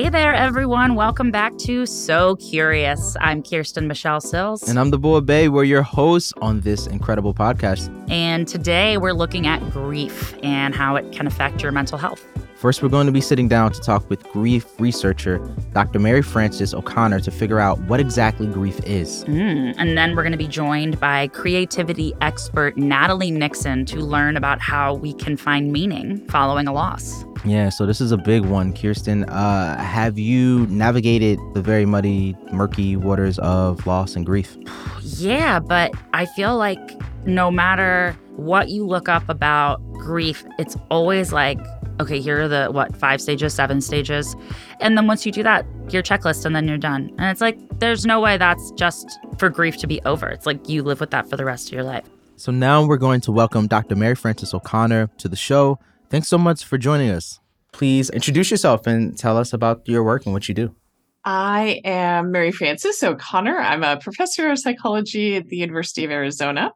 Hey there, everyone. Welcome back to So Curious. I'm Kirsten Michelle Sills. And I'm Daboa Bay. We're your hosts on this incredible podcast. And today we're looking at grief and how it can affect your mental health. First, we're going to be sitting down to talk with grief researcher Dr. Mary Frances O'Connor to figure out what exactly grief is. And then we're going to be joined by creativity expert Natalie Nixon to learn about how we can find meaning following a loss. Yeah, so this is a big one, Kirsten. Have you navigated the very murky waters of loss and grief? Yeah, but I feel like no matter what you look up about grief, it's always like, okay, here are the, 5 stages, 7 stages. And then once you do that, your checklist, and then you're done. And it's like, there's no way that's just for grief to be over. It's like you live with that for the rest of your life. So now we're going to welcome Dr. Mary Frances O'Connor to the show. Thanks so much for joining us. Please introduce yourself and tell us about your work and what you do. I am Mary Frances O'Connor. I'm a professor of psychology at the University of Arizona.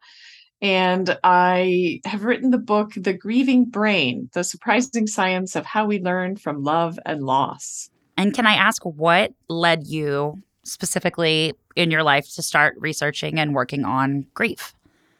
And I have written the book, The Grieving Brain, The Surprising Science of How We Learn from Love and Loss. And can I ask what led you specifically in your life to start researching and working on grief?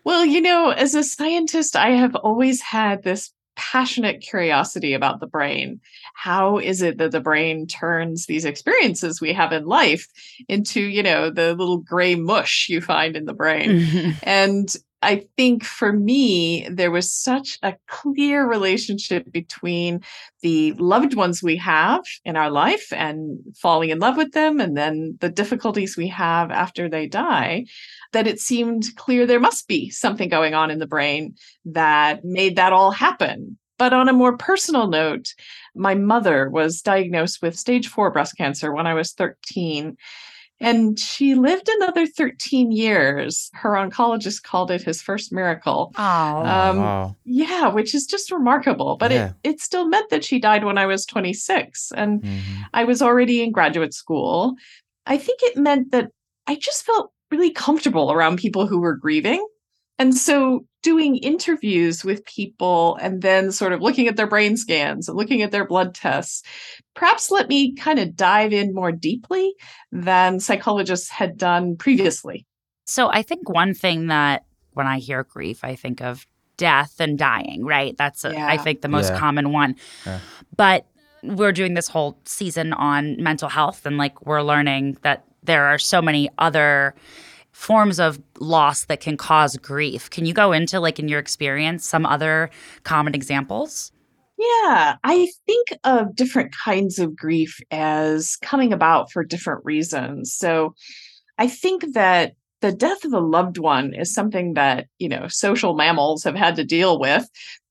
Well, you know, as a scientist, I have always had this passionate curiosity about the brain. How is it that the brain turns these experiences we have in life into, you know, the little gray mush you find in the brain? And I think for me, there was such a clear relationship between the loved ones we have in our life and falling in love with them, and then the difficulties we have after they die, that it seemed clear there must be something going on in the brain that made that all happen. But on a more personal note, my mother was diagnosed with stage 4 breast cancer when I was 13. And she lived another 13 years. Her oncologist called it his first miracle. Wow. Yeah, which is just remarkable. But yeah, it still meant that she died when I was 26. And I was already in graduate school. I think it meant that I just felt really comfortable around people who were grieving. And so doing interviews with people and then sort of looking at their brain scans and looking at their blood tests perhaps let me kind of dive in more deeply than psychologists had done previously. So I think one thing that when I hear grief, I think of death and dying, right? That's, I think, the most common one. Yeah. But we're doing this whole season on mental health, and like we're learning that there are so many other forms of loss that can cause grief. Can you go into, like, in your experience, some other common examples? Yeah, I think of different kinds of grief as coming about for different reasons. So I think that the death of a loved one is something that, you know, social mammals have had to deal with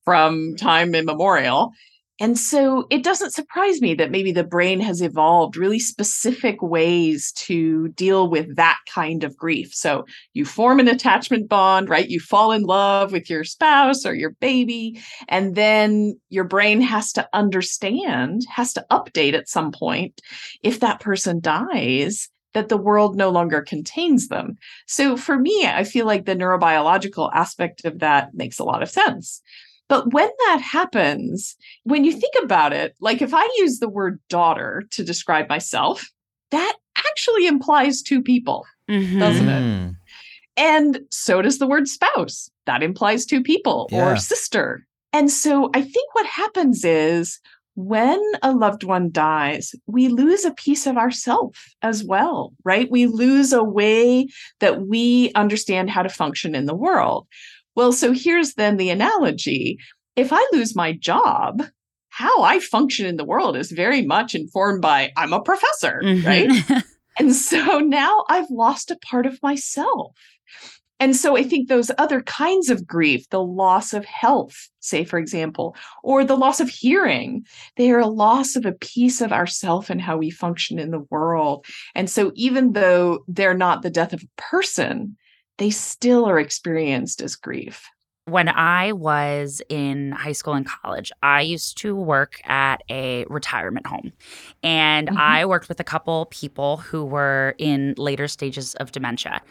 from time immemorial. And so it doesn't surprise me that maybe the brain has evolved really specific ways to deal with that kind of grief. So you form an attachment bond, right? You fall in love with your spouse or your baby, and then your brain has to understand, has to update at some point, if that person dies, that the world no longer contains them. So for me, I feel like the neurobiological aspect of that makes a lot of sense. But when that happens, when you think about it, like if I use the word daughter to describe myself, that actually implies 2 people, doesn't it? And so does the word spouse. That implies 2 people, or sister. And so I think what happens is when a loved one dies, we lose a piece of ourself as well, right? We lose a way that we understand how to function in the world. Well, so here's then the analogy. If I lose my job, how I function in the world is very much informed by I'm a professor, right? And so now I've lost a part of myself. And so I think those other kinds of grief, the loss of health, say, for example, or the loss of hearing, they are a loss of a piece of ourself and how we function in the world. And so even though they're not the death of a person, they still are experienced as grief. When I was in high school and college, I used to work at a retirement home. And I worked with a couple people who were in later stages of dementia.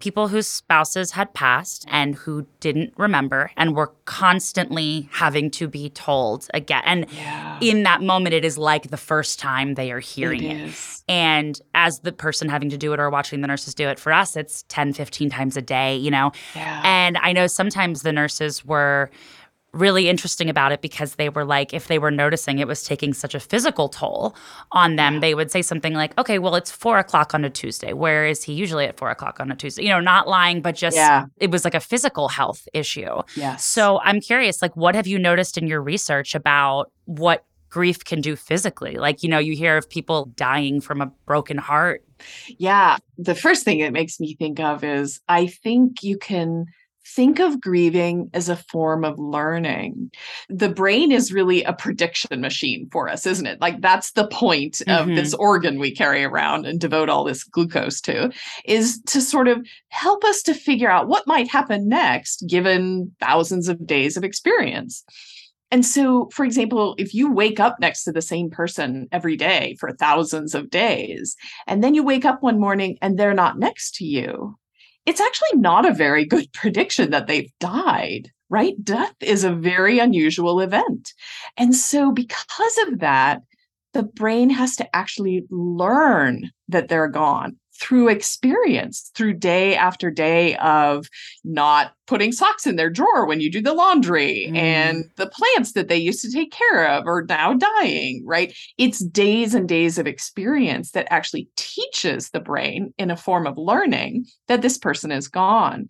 people whose spouses had passed and who didn't remember and were constantly having to be told again. And in that moment, it is like the first time they are hearing it. And as the person having to do it or watching the nurses do it, for us, it's 10, 15 times a day, you know? Yeah. And I know sometimes the nurses were really interesting about it because they were like, if they were noticing it was taking such a physical toll on them, they would say something like, okay, well, it's 4 o'clock on a Tuesday. Where is he usually at 4 o'clock on a Tuesday? You know, not lying, but just it was like a physical health issue. Yes. So I'm curious, like, what have you noticed in your research about what grief can do physically? Like, you know, you hear of people dying from a broken heart. Yeah. The first thing it makes me think of is I think you can think of grieving as a form of learning. The brain is really a prediction machine for us, isn't it? Like that's the point of this organ we carry around and devote all this glucose to, is to sort of help us to figure out what might happen next, given thousands of days of experience. And so, for example, if you wake up next to the same person every day for thousands of days, and then you wake up one morning and they're not next to you, it's actually not a very good prediction that they've died, right? Death is a very unusual event. And so because of that, the brain has to actually learn that they're gone through experience, through day after day of not putting socks in their drawer when you do the laundry and the plants that they used to take care of are now dying, right? It's days and days of experience that actually teaches the brain in a form of learning that this person is gone.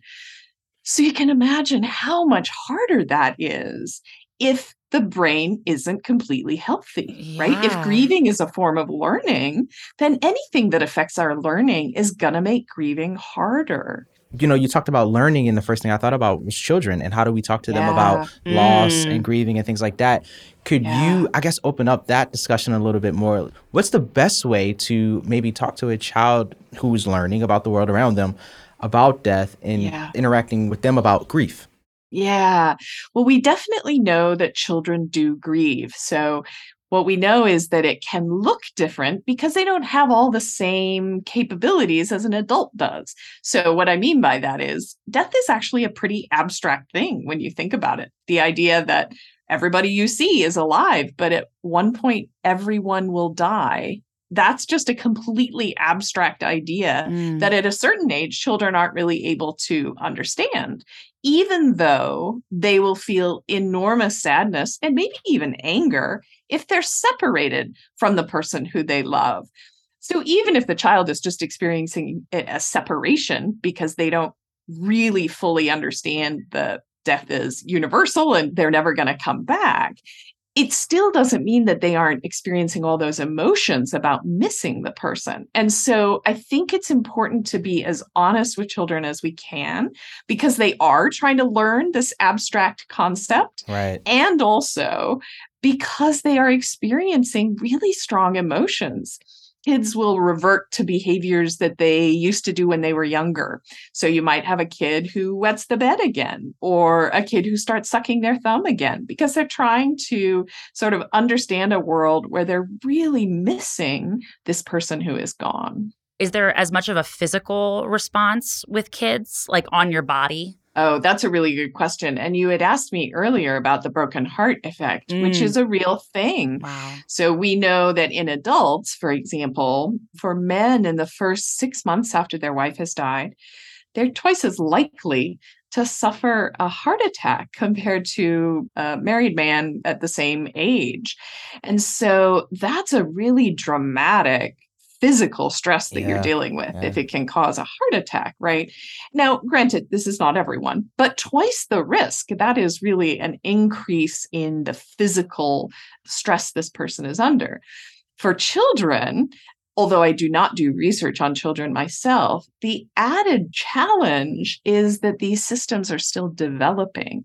So you can imagine how much harder that is if the brain isn't completely healthy, right? If grieving is a form of learning, then anything that affects our learning is going to make grieving harder. You know, you talked about learning, and the first thing I thought about was children and how do we talk to them about loss and grieving and things like that. Could you, I guess, open up that discussion a little bit more? What's the best way to maybe talk to a child who's learning about the world around them, about death, and interacting with them about grief? Yeah. Well, we definitely know that children do grieve. So what we know is that it can look different because they don't have all the same capabilities as an adult does. So what I mean by that is death is actually a pretty abstract thing when you think about it. The idea that everybody you see is alive, but at one point, everyone will die. That's just a completely abstract idea that at a certain age, children aren't really able to understand, even though they will feel enormous sadness and maybe even anger if they're separated from the person who they love. So even if the child is just experiencing a separation because they don't really fully understand that death is universal and they're never going to come back, it still doesn't mean that they aren't experiencing all those emotions about missing the person. And so I think it's important to be as honest with children as we can, because they are trying to learn this abstract concept. Right. And also because they are experiencing really strong emotions. Kids will revert to behaviors that they used to do when they were younger. So you might have a kid who wets the bed again, or a kid who starts sucking their thumb again, because they're trying to sort of understand a world where they're really missing this person who is gone. Is there as much of a physical response with kids, like on your body? Oh, that's a really good question. And you had asked me earlier about the broken heart effect, which is a real thing. Wow. So we know that in adults, for example, for men in the first 6 months after their wife has died, they're twice as likely to suffer a heart attack compared to a married man at the same age. And so that's a really dramatic physical stress that you're dealing with if it can cause a heart attack, right? Now, granted, this is not everyone, but twice the risk, that is really an increase in the physical stress this person is under. For children, although I do not do research on children myself, the added challenge is that these systems are still developing.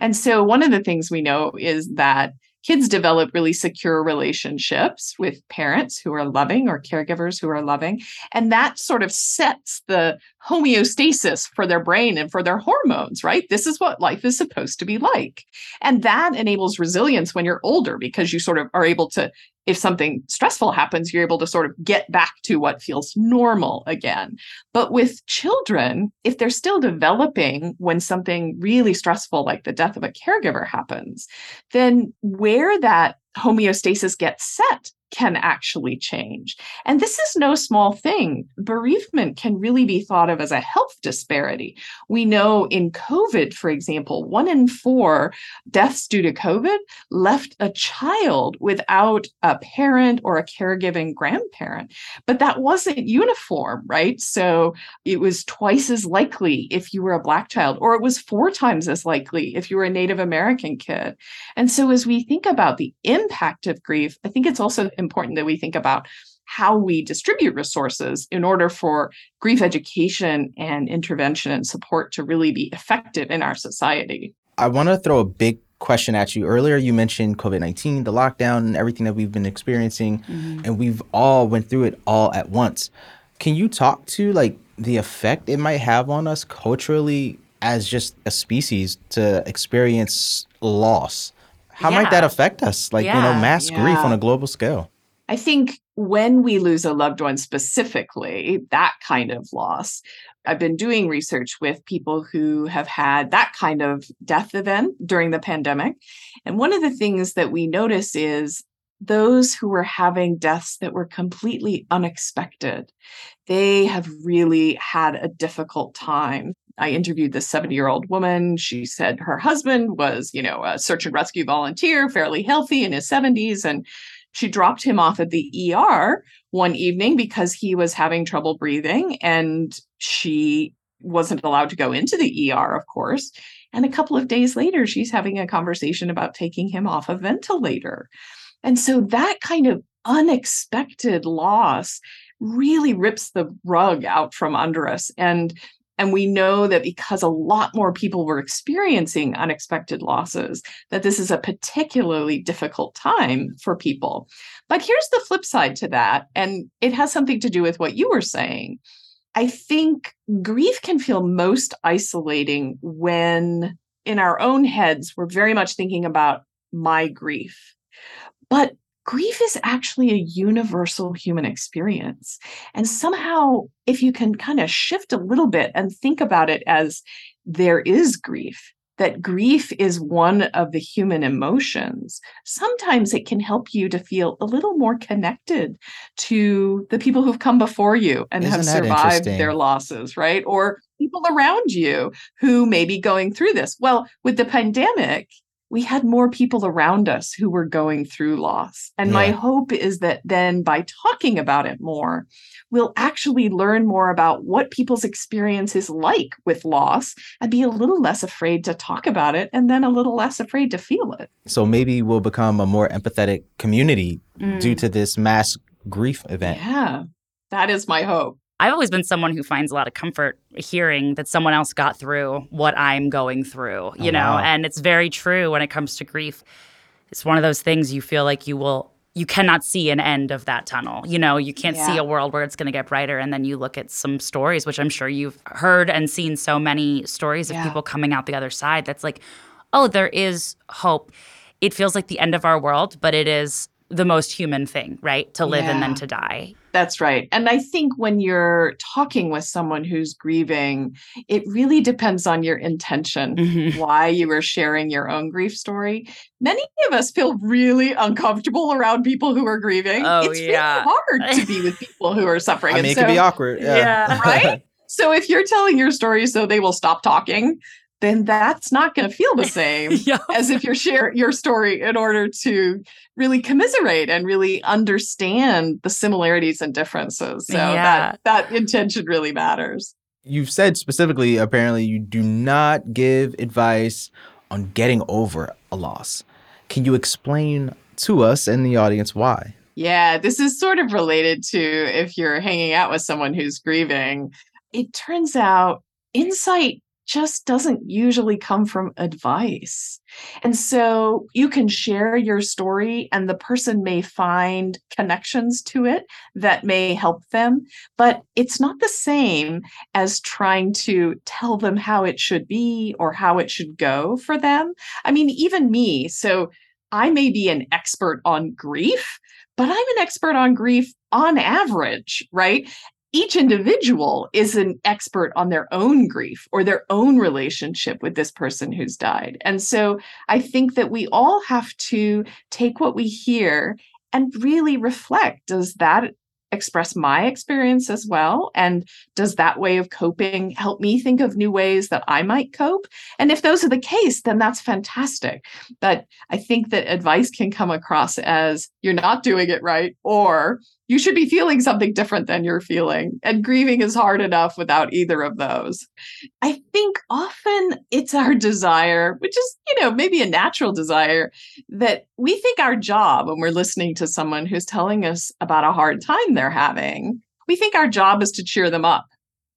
And so one of the things we know is that kids develop really secure relationships with parents who are loving or caregivers who are loving. And that sort of sets the homeostasis for their brain and for their hormones, right? This is what life is supposed to be like. And that enables resilience when you're older, because you sort of are able to if something stressful happens, you're able to sort of get back to what feels normal again. But with children, if they're still developing when something really stressful, like the death of a caregiver, happens, then where that homeostasis gets set can actually change. And this is no small thing. Bereavement can really be thought of as a health disparity. We know in COVID, for example, 1 in 4 deaths due to COVID left a child without a parent or a caregiving grandparent. But that wasn't uniform, right? So it was twice as likely if you were a Black child, or it was 4 times as likely if you were a Native American kid. And so as we think about the impact of grief, I think it's also important that we think about how we distribute resources in order for grief education and intervention and support to really be effective in our society. I want to throw a big question at you. Earlier, you mentioned COVID-19, the lockdown, and everything that we've been experiencing, and we've all went through it all at once. Can you talk to the effect it might have on us culturally as just a species to experience loss? How might that affect us? Mass grief on a global scale. I think when we lose a loved one specifically, that kind of loss, I've been doing research with people who have had that kind of death event during the pandemic. And one of the things that we notice is those who were having deaths that were completely unexpected, they have really had a difficult time. I interviewed this 70-year-old woman. She said her husband was, a search and rescue volunteer, fairly healthy in his 70s. And she dropped him off at the ER one evening because he was having trouble breathing. And she wasn't allowed to go into the ER, of course. And a couple of days later, she's having a conversation about taking him off a ventilator. And so that kind of unexpected loss really rips the rug out from under us. And we know that because a lot more people were experiencing unexpected losses, that this is a particularly difficult time for people. But here's the flip side to that, and it has something to do with what you were saying. I think grief can feel most isolating when, in our own heads, we're very much thinking about my grief. But grief is actually a universal human experience. And somehow, if you can kind of shift a little bit and think about it as there is grief, that grief is one of the human emotions, sometimes it can help you to feel a little more connected to the people who've come before you and have survived their losses, right? Or people around you who may be going through this. Well, with the pandemic, we had more people around us who were going through loss. And my hope is that then by talking about it more, we'll actually learn more about what people's experience is like with loss and be a little less afraid to talk about it and then a little less afraid to feel it. So maybe we'll become a more empathetic community due to this mass grief event. Yeah, that is my hope. I've always been someone who finds a lot of comfort hearing that someone else got through what I'm going through, you know, and it's very true when it comes to grief. It's one of those things you feel like you cannot see an end of that tunnel. You know, you can't see a world where it's going to get brighter. And then you look at some stories, which I'm sure you've heard and seen so many stories of people coming out the other side. That's like, oh, there is hope. It feels like the end of our world, but it is the most human thing, right? To live and then to die. That's right. And I think when you're talking with someone who's grieving, it really depends on your intention, why you are sharing your own grief story. Many of us feel really uncomfortable around people who are grieving. Oh, it's really hard to be with people who are suffering. I mean, it can be awkward. Yeah. Right? So if you're telling your story so they will stop talking, then that's not going to feel the same as if you share your story in order to really commiserate and really understand the similarities and differences. So that intention really matters. You've said specifically, apparently, you do not give advice on getting over a loss. Can you explain to us and the audience why? Yeah, this is sort of related to if you're hanging out with someone who's grieving. It turns out insight just doesn't usually come from advice. And so you can share your story and the person may find connections to it that may help them, but it's not the same as trying to tell them how it should be or how it should go for them. I mean, even me, so I may be an expert on grief, but I'm an expert on grief on average, right? Each individual is an expert on their own grief or their own relationship with this person who's died. And so I think that we all have to take what we hear and really reflect, does that express my experience as well? And does that way of coping help me think of new ways that I might cope? And if those are the case, then that's fantastic. But I think that advice can come across as you're not doing it right, or you should be feeling something different than you're feeling. And grieving is hard enough without either of those. I think often it's our desire, which is, maybe a natural desire, that we think our job when we're listening to someone who's telling us about a hard time they're having, we think our job is to cheer them up.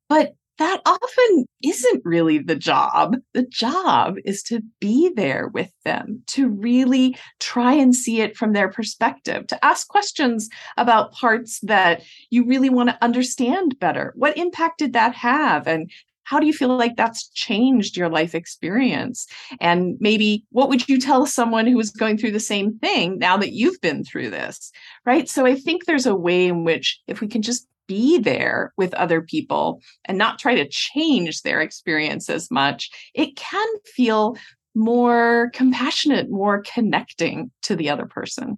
But that often isn't really the job. The job is to be there with them, to really try and see it from their perspective, to ask questions about parts that you really want to understand better. What impact did that have? And how do you feel like that's changed your life experience? And maybe what would you tell someone who was going through the same thing now that you've been through this, right? So I think there's a way in which if we can just be there with other people and not try to change their experience as much, it can feel more compassionate, more connecting to the other person.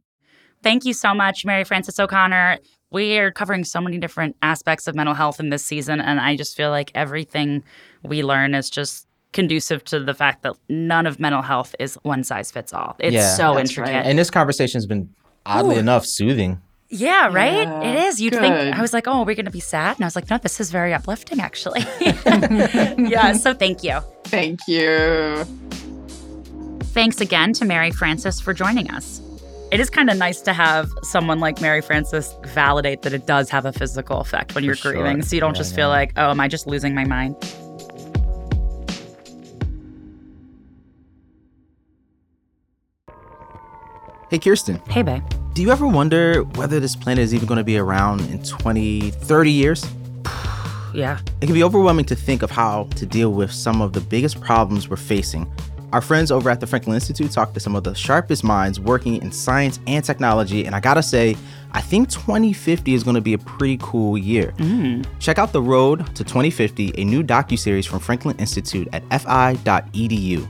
Thank you so much, Mary Frances O'Connor. We are covering so many different aspects of mental health in this season, and I just feel like everything we learn is just conducive to the fact that none of mental health is one size fits all. It's so intricate. Right. And this conversation has been, oddly enough, soothing. Yeah, right? Yeah, it is. You'd think, I was like, oh, we're going to be sad. And I was like, no, this is very uplifting, actually. Yeah, so thank you. Thank you. Thanks again to Mary Frances for joining us. It is kind of nice to have someone like Mary Frances validate that it does have a physical effect when you're grieving. So you don't just feel like, oh, am I just losing my mind? Hey, Kirsten. Hey, babe. Do you ever wonder whether this planet is even going to be around in 20, 30 years? Yeah. It can be overwhelming to think of how to deal with some of the biggest problems we're facing. Our friends over at the Franklin Institute talked to some of the sharpest minds working in science and technology, and I gotta say, I think 2050 is gonna be a pretty cool year. Check out The Road to 2050, a new docuseries from Franklin Institute at fi.edu.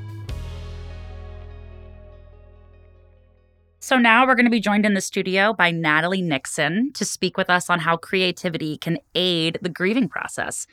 So now we're going to be joined in the studio by Natalie Nixon to speak with us on how creativity can aid the grieving process.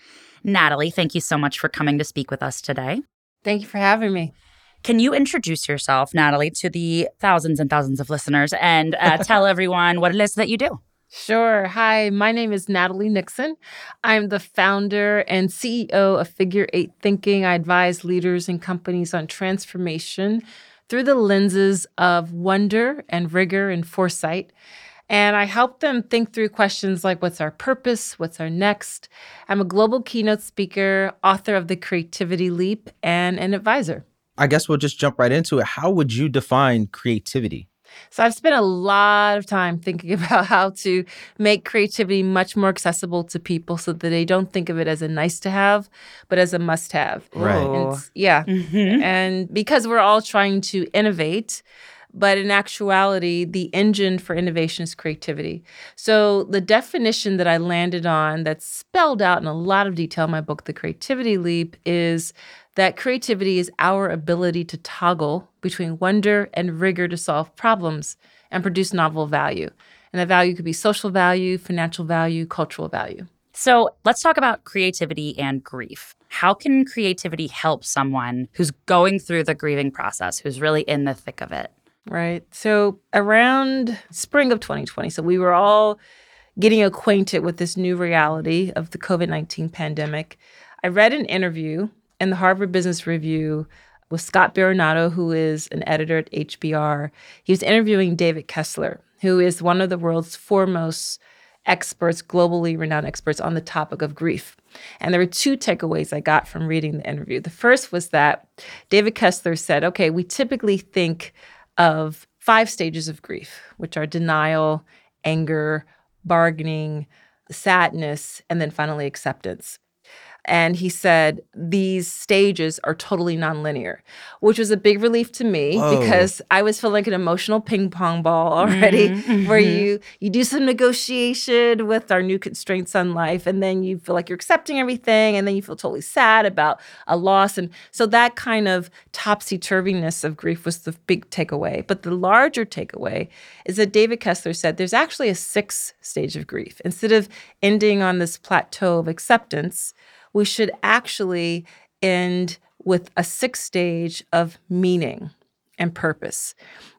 Natalie, thank you so much for coming to speak with us today. Thank you for having me. Can you introduce yourself, Natalie, to the thousands and thousands of listeners and tell everyone what it is that you do? Sure. Hi, my name is Natalie Nixon. I'm the founder and CEO of Figure Eight Thinking. I advise leaders and companies on transformation through the lenses of wonder and rigor and foresight. And I help them think through questions like, what's our purpose? What's our next? I'm a global keynote speaker, author of The Creativity Leap, and an advisor. I guess we'll just jump right into it. How would you define creativity? So I've spent a lot of time thinking about how to make creativity much more accessible to people so that they don't think of it as a nice to have, but as a must have. Right. And and because we're all trying to innovate, but in actuality, the engine for innovation is creativity. So the definition that I landed on that's spelled out in a lot of detail in my book, The Creativity Leap, is that creativity is our ability to toggle between wonder and rigor to solve problems and produce novel value. And that value could be social value, financial value, cultural value. So let's talk about creativity and grief. How can creativity help someone who's going through the grieving process, who's really in the thick of it? Right. So around spring of 2020, so we were all getting acquainted with this new reality of the COVID-19 pandemic. I read an interview in the Harvard Business Review with Scott Barinato, who is an editor at HBR. He was interviewing David Kessler, who is one of the world's foremost experts, globally renowned experts on the topic of grief. And there were two takeaways I got from reading the interview. The first was that David Kessler said, okay, we typically think of 5 stages of grief, which are denial, anger, bargaining, sadness, and then finally acceptance. And he said, these stages are totally nonlinear, which was a big relief to me because I was feeling like an emotional ping pong ball already, where you do some negotiation with our new constraints on life, and then you feel like you're accepting everything, and then you feel totally sad about a loss. And so that kind of topsy-turviness of grief was the big takeaway. But the larger takeaway is that David Kessler said there's actually a sixth stage of grief. Instead of ending on this plateau of acceptance, we should actually end with a sixth stage of meaning and purpose.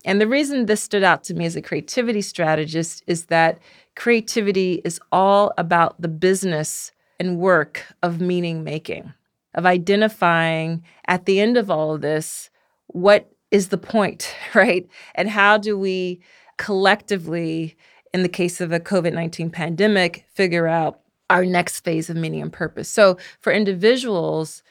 And the reason this stood out to me as a creativity strategist is that creativity is all about the business and work of meaning making, of identifying at the end of all of this, what is the point, right? And how do we collectively, in the case of a COVID-19 pandemic, figure out our next phase of meaning and purpose. So for individuals,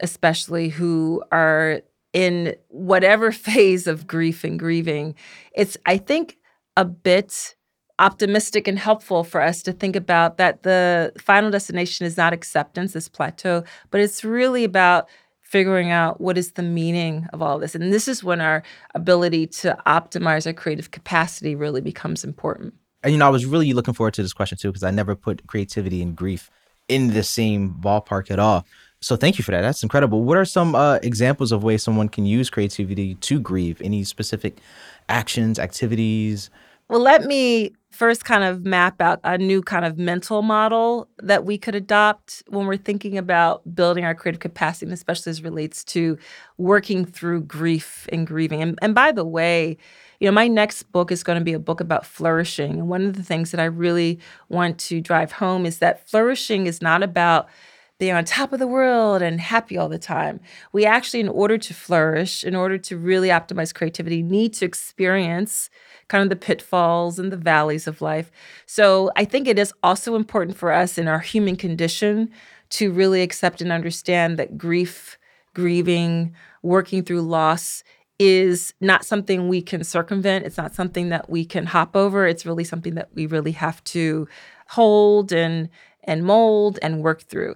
especially who are in whatever phase of grief and grieving, it's, I think, a bit optimistic and helpful for us to think about that the final destination is not acceptance, this plateau, but it's really about figuring out what is the meaning of all this. And this is when our ability to optimize our creative capacity really becomes important. And, you know, I was really looking forward to this question, too, because I never put creativity and grief in the same ballpark at all. So thank you for that. That's incredible. What are some examples of ways someone can use creativity to grieve? Any specific actions, activities? Well, let me first kind of map out a new kind of mental model that we could adopt when we're thinking about building our creative capacity, and especially as it relates to working through grief and grieving. And by the way, you know, my next book is going to be a book about flourishing. And one of the things that I really want to drive home is that flourishing is not about being on top of the world and happy all the time. We actually, in order to flourish, in order to really optimize creativity, need to experience kind of the pitfalls and the valleys of life. So I think it is also important for us in our human condition to really accept and understand that grief, grieving, working through loss is not something we can circumvent. It's not something that we can hop over. It's really something that we really have to hold and mold and work through.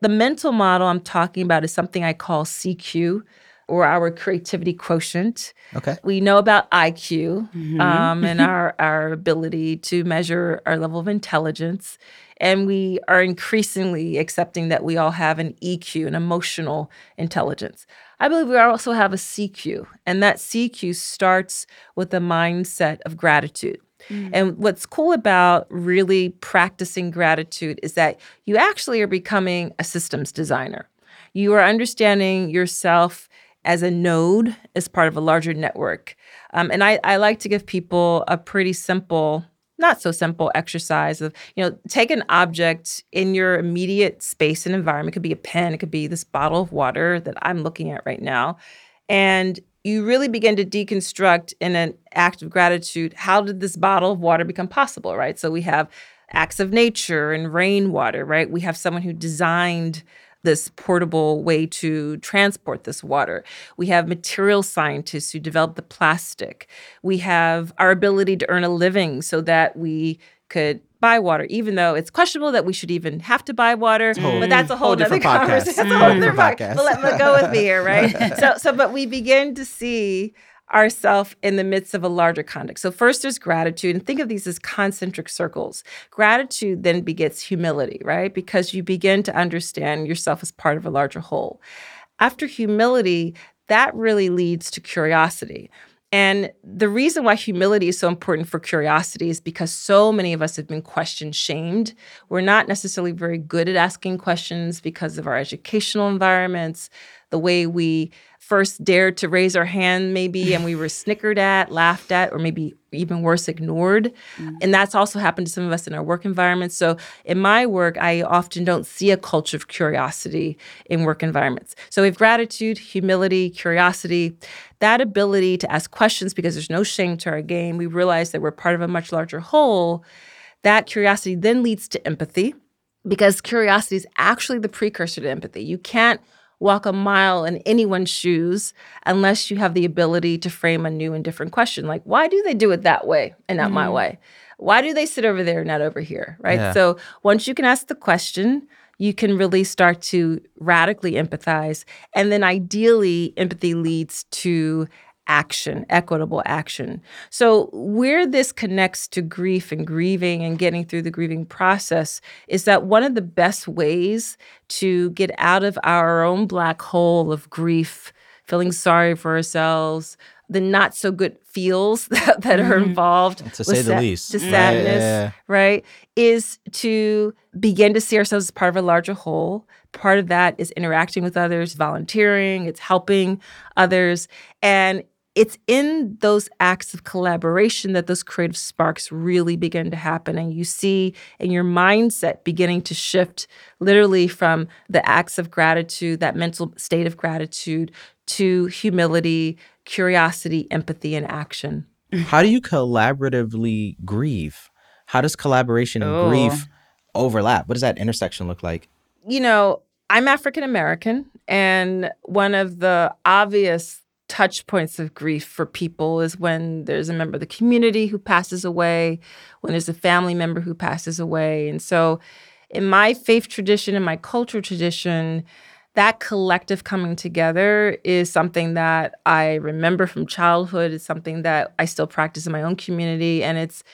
The mental model I'm talking about is something I call CQ, or our creativity quotient. Okay. We know about IQ and our ability to measure our level of intelligence. And we are increasingly accepting that we all have an EQ, an emotional intelligence. I believe we also have a CQ, and that CQ starts with a mindset of gratitude. And what's cool about really practicing gratitude is that you actually are becoming a systems designer. You are understanding yourself as a node, as part of a larger network. And I like to give people a pretty simple, not so simple exercise of, you know, take an object in your immediate space and environment. It could be a pen, it could be this bottle of water that I'm looking at right now. And you really begin to deconstruct in an act of gratitude, how did this bottle of water become possible, right? So we have acts of nature and rainwater, right? We have someone who designed this portable way to transport this water. We have material scientists who developed the plastic. We have our ability to earn a living so that we could buy water, even though it's questionable that we should even have to buy water. But that's a whole other conversation. That's a whole other podcast. But let me go with me here, right? But we begin to see ourself in the midst of a larger context. So first there's gratitude, and think of these as concentric circles. Gratitude then begets humility, right? Because you begin to understand yourself as part of a larger whole. After humility, that really leads to curiosity. And the reason why humility is so important for curiosity is because so many of us have been question shamed. We're not necessarily very good at asking questions because of our educational environments, the way we first dared to raise our hand maybe, and we were snickered at, laughed at, or maybe even worse, ignored. And that's also happened to some of us in our work environments. So in my work, I often don't see a culture of curiosity in work environments. So we have gratitude, humility, curiosity, that ability to ask questions because there's no shame to our game. We realize that we're part of a much larger whole. That curiosity then leads to empathy, because curiosity is actually the precursor to empathy. You can't walk a mile in anyone's shoes unless you have the ability to frame a new and different question. Like, why do they do it that way and not my way? Why do they sit over there and not over here, right? So once you can ask the question, you can really start to radically empathize. And then ideally, empathy leads to action, equitable action. So where this connects to grief and grieving and getting through the grieving process is that one of the best ways to get out of our own black hole of grief, feeling sorry for ourselves, the not so good feels that are involved, to say the least, to sadness, right? Is to begin to see ourselves as part of a larger whole. Part of that is interacting with others, volunteering, it's helping others. And it's in those acts of collaboration that those creative sparks really begin to happen. And you see in your mindset beginning to shift literally from the acts of gratitude, that mental state of gratitude, to humility, curiosity, empathy, and action. How do you collaboratively grieve? How does collaboration and grief overlap? What does that intersection look like? You know, I'm African-American, and one of the obvious touch points of grief for people is when there's a member of the community who passes away, when there's a family member who passes away. And so in my faith tradition, in my cultural tradition, that collective coming together is something that I remember from childhood. It's something that I still practice in my own community. And it's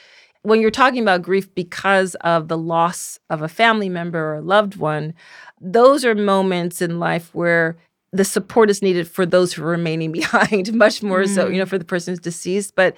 when you're talking about grief because of the loss of a family member or a loved one, those are moments in life where the support is needed for those who are remaining behind, much more so, you know, for the person who's deceased. But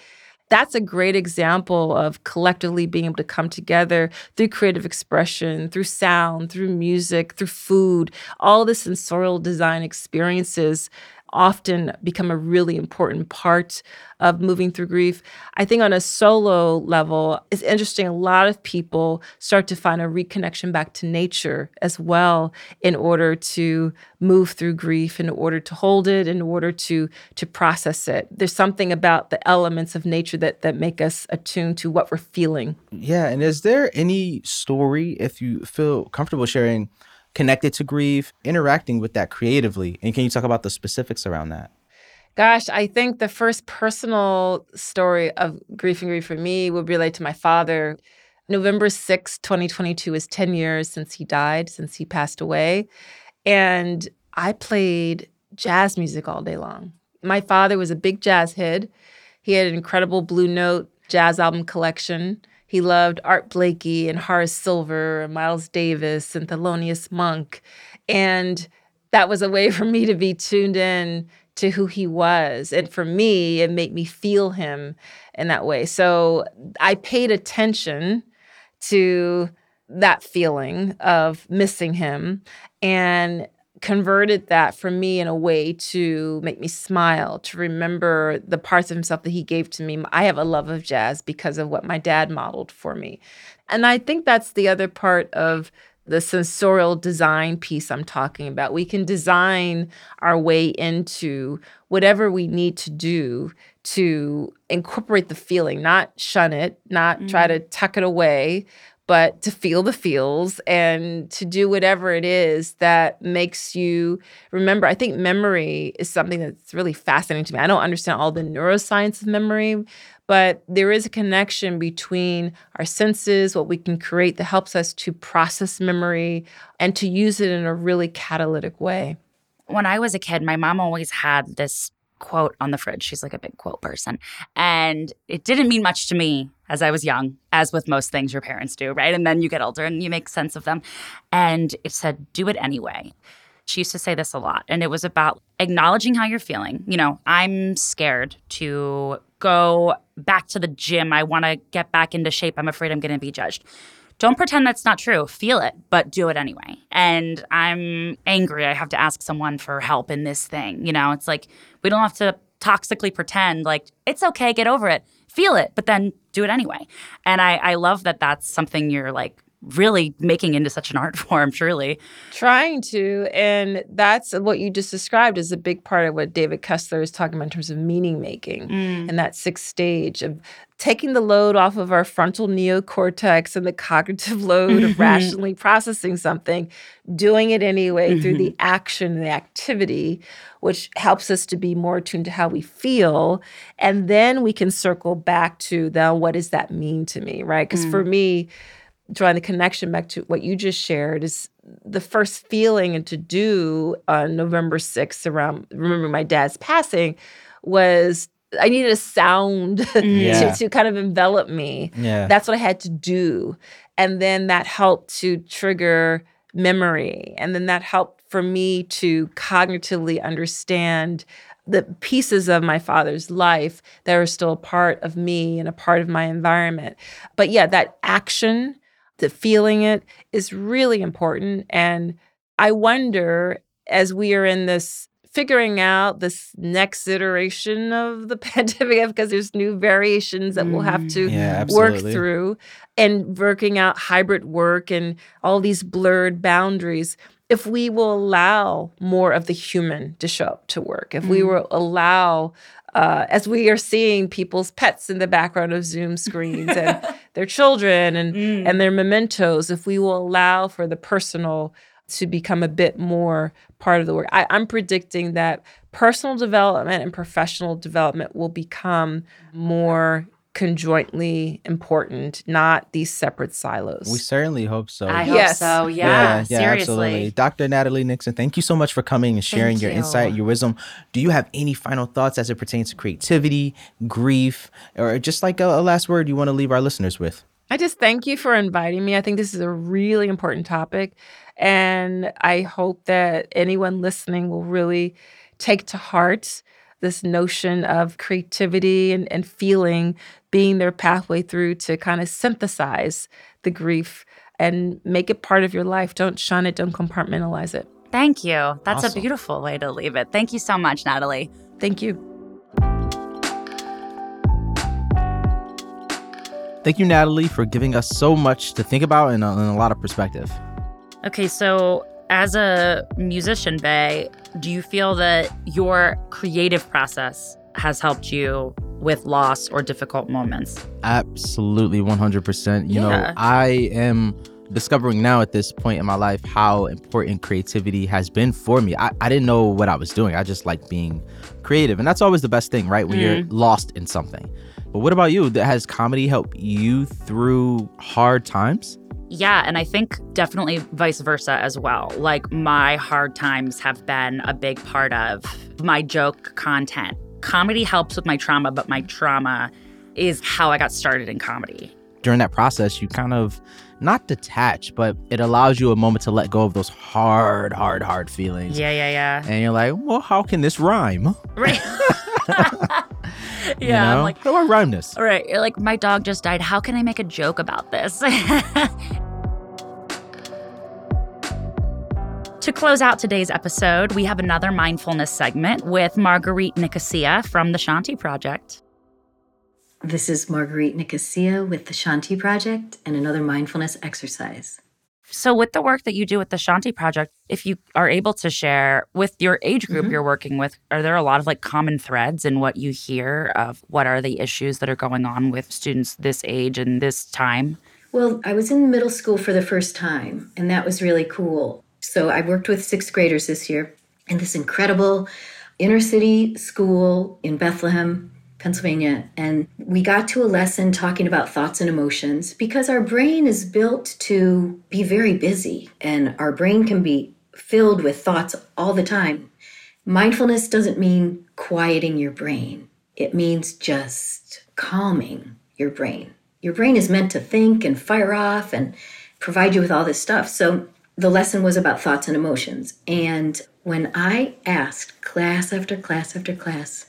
that's a great example of collectively being able to come together through creative expression, through sound, through music, through food. All the sensorial design experiences often become a really important part of moving through grief. I think on a solo level, it's interesting. A lot of people start to find a reconnection back to nature as well in order to move through grief, in order to hold it, in order to process it. There's something about the elements of nature that make us attuned to what we're feeling. Yeah, and is there any story, if you feel comfortable sharing, connected to grief, interacting with that creatively? And can you talk about the specifics around that? Gosh, I think the first personal story of grief and grief for me would relate to my father. November 6, 2022 is 10 years since he died, since he passed away. And I played jazz music all day long. My father was a big jazz head. He had an incredible Blue Note jazz album collection. He loved Art Blakey and Horace Silver and Miles Davis and Thelonious Monk. And that was a way for me to be tuned in to who he was. And for me, it made me feel him in that way. So I paid attention to that feeling of missing him and converted that for me in a way to make me smile, to remember the parts of himself that he gave to me. I have a love of jazz because of what my dad modeled for me. And I think that's the other part of the sensorial design piece I'm talking about. We can design our way into whatever we need to do to incorporate the feeling, not shun it, not try to tuck it away, but to feel the feels and to do whatever it is that makes you remember. I think memory is something that's really fascinating to me. I don't understand all the neuroscience of memory, but there is a connection between our senses, what we can create that helps us to process memory and to use it in a really catalytic way. When I was a kid, my mom always had this quote on the fridge. She's like a big quote person. And it didn't mean much to me as I was young, as with most things your parents do, right? And then you get older and you make sense of them. And it said, do it anyway. She used to say this a lot. And it was about acknowledging how you're feeling. You know, I'm scared to go back to the gym. I want to get back into shape. I'm afraid I'm going to be judged. Don't pretend that's not true. Feel it, but do it anyway. And I'm angry. I have to ask someone for help in this thing. You know, it's like we don't have to toxically pretend like it's okay, get over it. Feel it, but then do it anyway. And I love that that's something you're like really making into such an art form, truly. Trying to. And that's what you just described is a big part of what David Kessler is talking about in terms of meaning making and that sixth stage of taking the load off of our frontal neocortex and the cognitive load of rationally processing something, doing it anyway through the action and the activity, which helps us to be more attuned to how we feel. And then we can circle back to, now, what does that mean to me, right? Because for me, drawing the connection back to what you just shared, is the first feeling and to do on November 6th around remembering my dad's passing was I needed a sound to kind of envelop me. Yeah. That's what I had to do. And then that helped to trigger memory. And then that helped for me to cognitively understand the pieces of my father's life that are still a part of me and a part of my environment. But yeah, that action, the feeling it is really important. And I wonder, as we are in this figuring out this next iteration of the pandemic, because there's new variations that we'll have to work through, and working out hybrid work and all these blurred boundaries, if we will allow more of the human to show up to work, if we will allow, as we are seeing people's pets in the background of Zoom screens and their children and their mementos, if we will allow for the personal to become a bit more part of the work. I'm predicting that personal development and professional development will become more conjointly important, not these separate silos. We certainly hope so. I hope so. Yeah, seriously. Absolutely. Dr. Natalie Nixon, thank you so much for coming and sharing your insight, your wisdom. Do you have any final thoughts as it pertains to creativity, grief, or just like a last word you want to leave our listeners with? I just thank you for inviting me. I think this is a really important topic. And I hope that anyone listening will really take to heart this notion of creativity and feeling being their pathway through to kind of synthesize the grief and make it part of your life. Don't shun it. Don't compartmentalize it. Thank you. That's awesome. A beautiful way to leave it. Thank you so much, Natalie. Thank you. Thank you, Natalie, for giving us so much to think about and a lot of perspective. Okay, so as a musician, Bay, do you feel that your creative process has helped you with loss or difficult moments? Absolutely, 100%. You know, I am discovering now at this point in my life how important creativity has been for me. I didn't know what I was doing. I just like being creative. And that's always the best thing, right? When you're lost in something. But what about you? Has comedy helped you through hard times? Yeah, and I think definitely vice versa as well. Like, my hard times have been a big part of my joke content. Comedy helps with my trauma, but my trauma is how I got started in comedy. During that process, you kind of, not detach, but it allows you a moment to let go of those hard feelings. Yeah. And you're like, well, how can this rhyme? Right. Yeah, you know? I'm like, how do I rhyme this? Right, you're like, my dog just died. How can I make a joke about this? To close out today's episode, we have another mindfulness segment with Marguerite Nicosia from The Shanti Project. This is Marguerite Nicosia with The Shanti Project and another mindfulness exercise. So with the work that you do with The Shanti Project, if you are able to share with your age group you're working with, are there a lot of like common threads in what you hear of what are the issues that are going on with students this age and this time? Well, I was in middle school for the first time, and that was really cool. So I worked with sixth graders this year in this incredible inner city school in Bethlehem, Pennsylvania, and we got to a lesson talking about thoughts and emotions because our brain is built to be very busy and our brain can be filled with thoughts all the time. Mindfulness doesn't mean quieting your brain. It means just calming your brain. Your brain is meant to think and fire off and provide you with all this stuff. So the lesson was about thoughts and emotions. And when I asked class after class after class,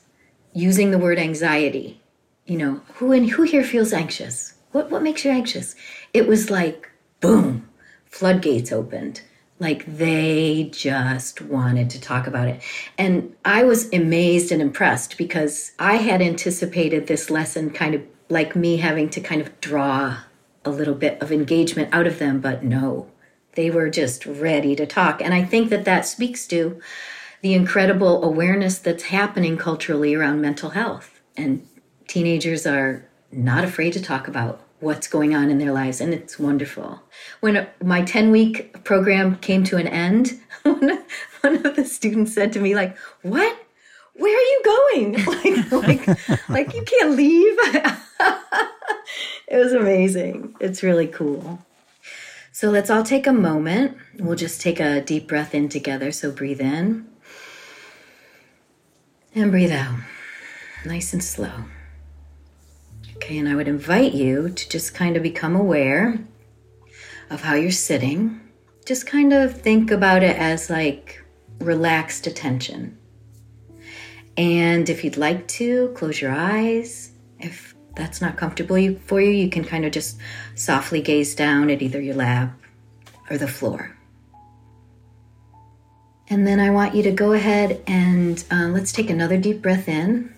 using the word anxiety, you know, who here feels anxious? What makes you anxious? It was like, boom, floodgates opened. Like, they just wanted to talk about it. And I was amazed and impressed because I had anticipated this lesson kind of like me having to kind of draw a little bit of engagement out of them, but no, they were just ready to talk. And I think that speaks to the incredible awareness that's happening culturally around mental health. And teenagers are not afraid to talk about what's going on in their lives, and it's wonderful. When my 10-week program came to an end, one of the students said to me, like, what? Where are you going? Like you can't leave. It was amazing. It's really cool. So let's all take a moment. We'll just take a deep breath in together. So breathe in and breathe out, nice and slow. Okay, and I would invite you to just kind of become aware of how you're sitting. Just kind of think about it as like relaxed attention. And if you'd like to, close your eyes. If that's not comfortable for you, you can kind of just softly gaze down at either your lap or the floor. And then I want you to go ahead and let's take another deep breath in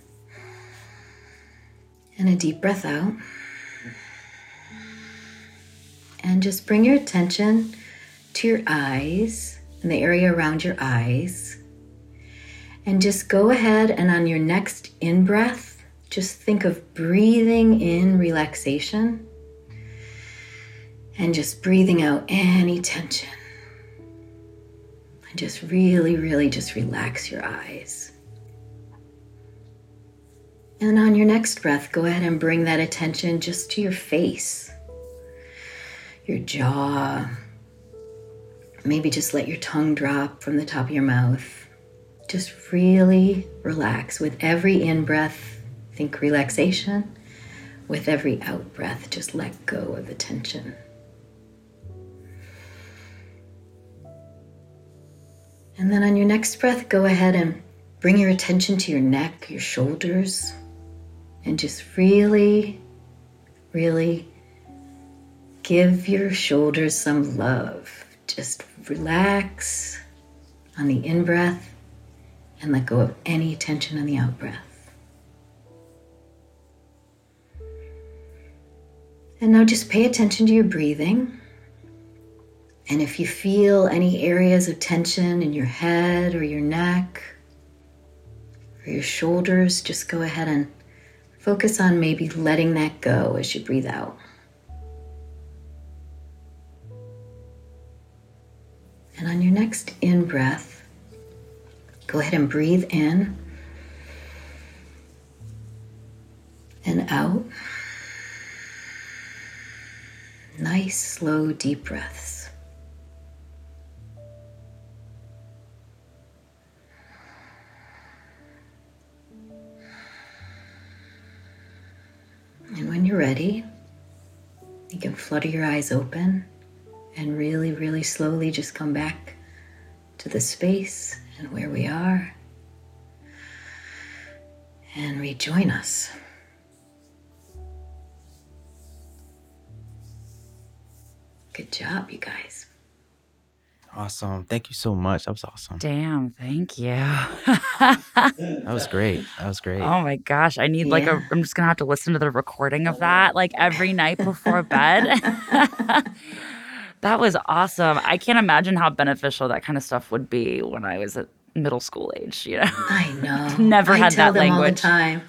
and a deep breath out. And just bring your attention to your eyes and the area around your eyes. And just go ahead and on your next in-breath, just think of breathing in relaxation and just breathing out any tension. And just really, really just relax your eyes. And on your next breath, go ahead and bring that attention just to your face, your jaw. Maybe just let your tongue drop from the top of your mouth. Just really relax. With every in-breath, think relaxation. With every out-breath, just let go of the tension. And then on your next breath, go ahead and bring your attention to your neck, your shoulders, and just really, really give your shoulders some love. Just relax on the in-breath. And let go of any tension on the out-breath. And now just pay attention to your breathing. And if you feel any areas of tension in your head or your neck or your shoulders, just go ahead and focus on maybe letting that go as you breathe out. And on your next in-breath, go ahead and breathe in and out. Nice, slow, deep breaths. And when you're ready, you can flutter your eyes open and really, really slowly just come back to the space and where we are, and rejoin us. Good job, you guys. Awesome. Thank you so much. That was awesome. Damn, thank you. That was great. That was great. Oh my gosh. I need I'm just going to have to listen to the recording of that like every night before bed. That was awesome. I can't imagine how beneficial that kind of stuff would be when I was at middle school age, you know? I know. Never had that language. I tell them all the time.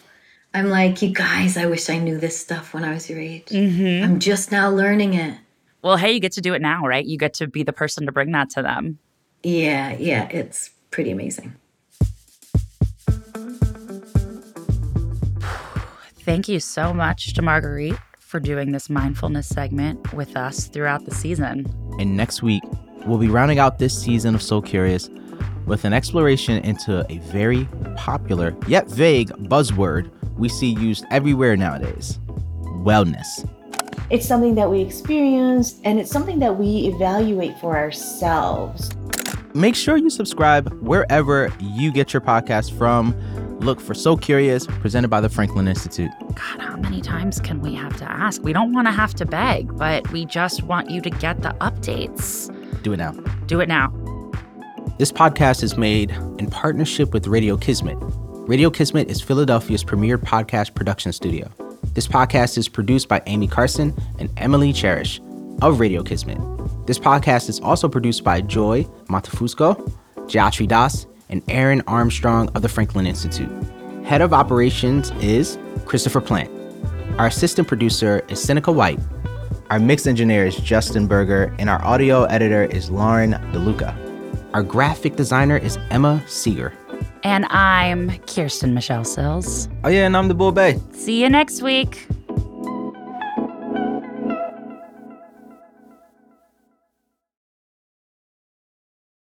I'm like, you guys, I wish I knew this stuff when I was your age. Mm-hmm. I'm just now learning it. Well, hey, you get to do it now, right? You get to be the person to bring that to them. Yeah. It's pretty amazing. Thank you so much to Marguerite for doing this mindfulness segment with us throughout the season. And next week, we'll be rounding out this season of So Curious with an exploration into a very popular, yet vague buzzword we see used everywhere nowadays, wellness. It's something that we experience, and it's something that we evaluate for ourselves. Make sure you subscribe wherever you get your podcast from. Look for So Curious, presented by the Franklin Institute. God, how many times can we have to ask? We don't want to have to beg, but we just want you to get the updates. Do it now. Do it now. This podcast is made in partnership with Radio Kismet. Radio Kismet is Philadelphia's premier podcast production studio. This podcast is produced by Amy Carson and Emily Cherish of Radio Kismet. This podcast is also produced by Joy Montefusco, Jatri Das, and Aaron Armstrong of the Franklin Institute. Head of operations is Christopher Plant. Our assistant producer is Seneca White. Our mix engineer is Justin Berger, and our audio editor is Lauren DeLuca. Our graphic designer is Emma Seeger. And I'm Kirsten Michelle Sills. Oh yeah, and I'm the Bull Bay. See you next week.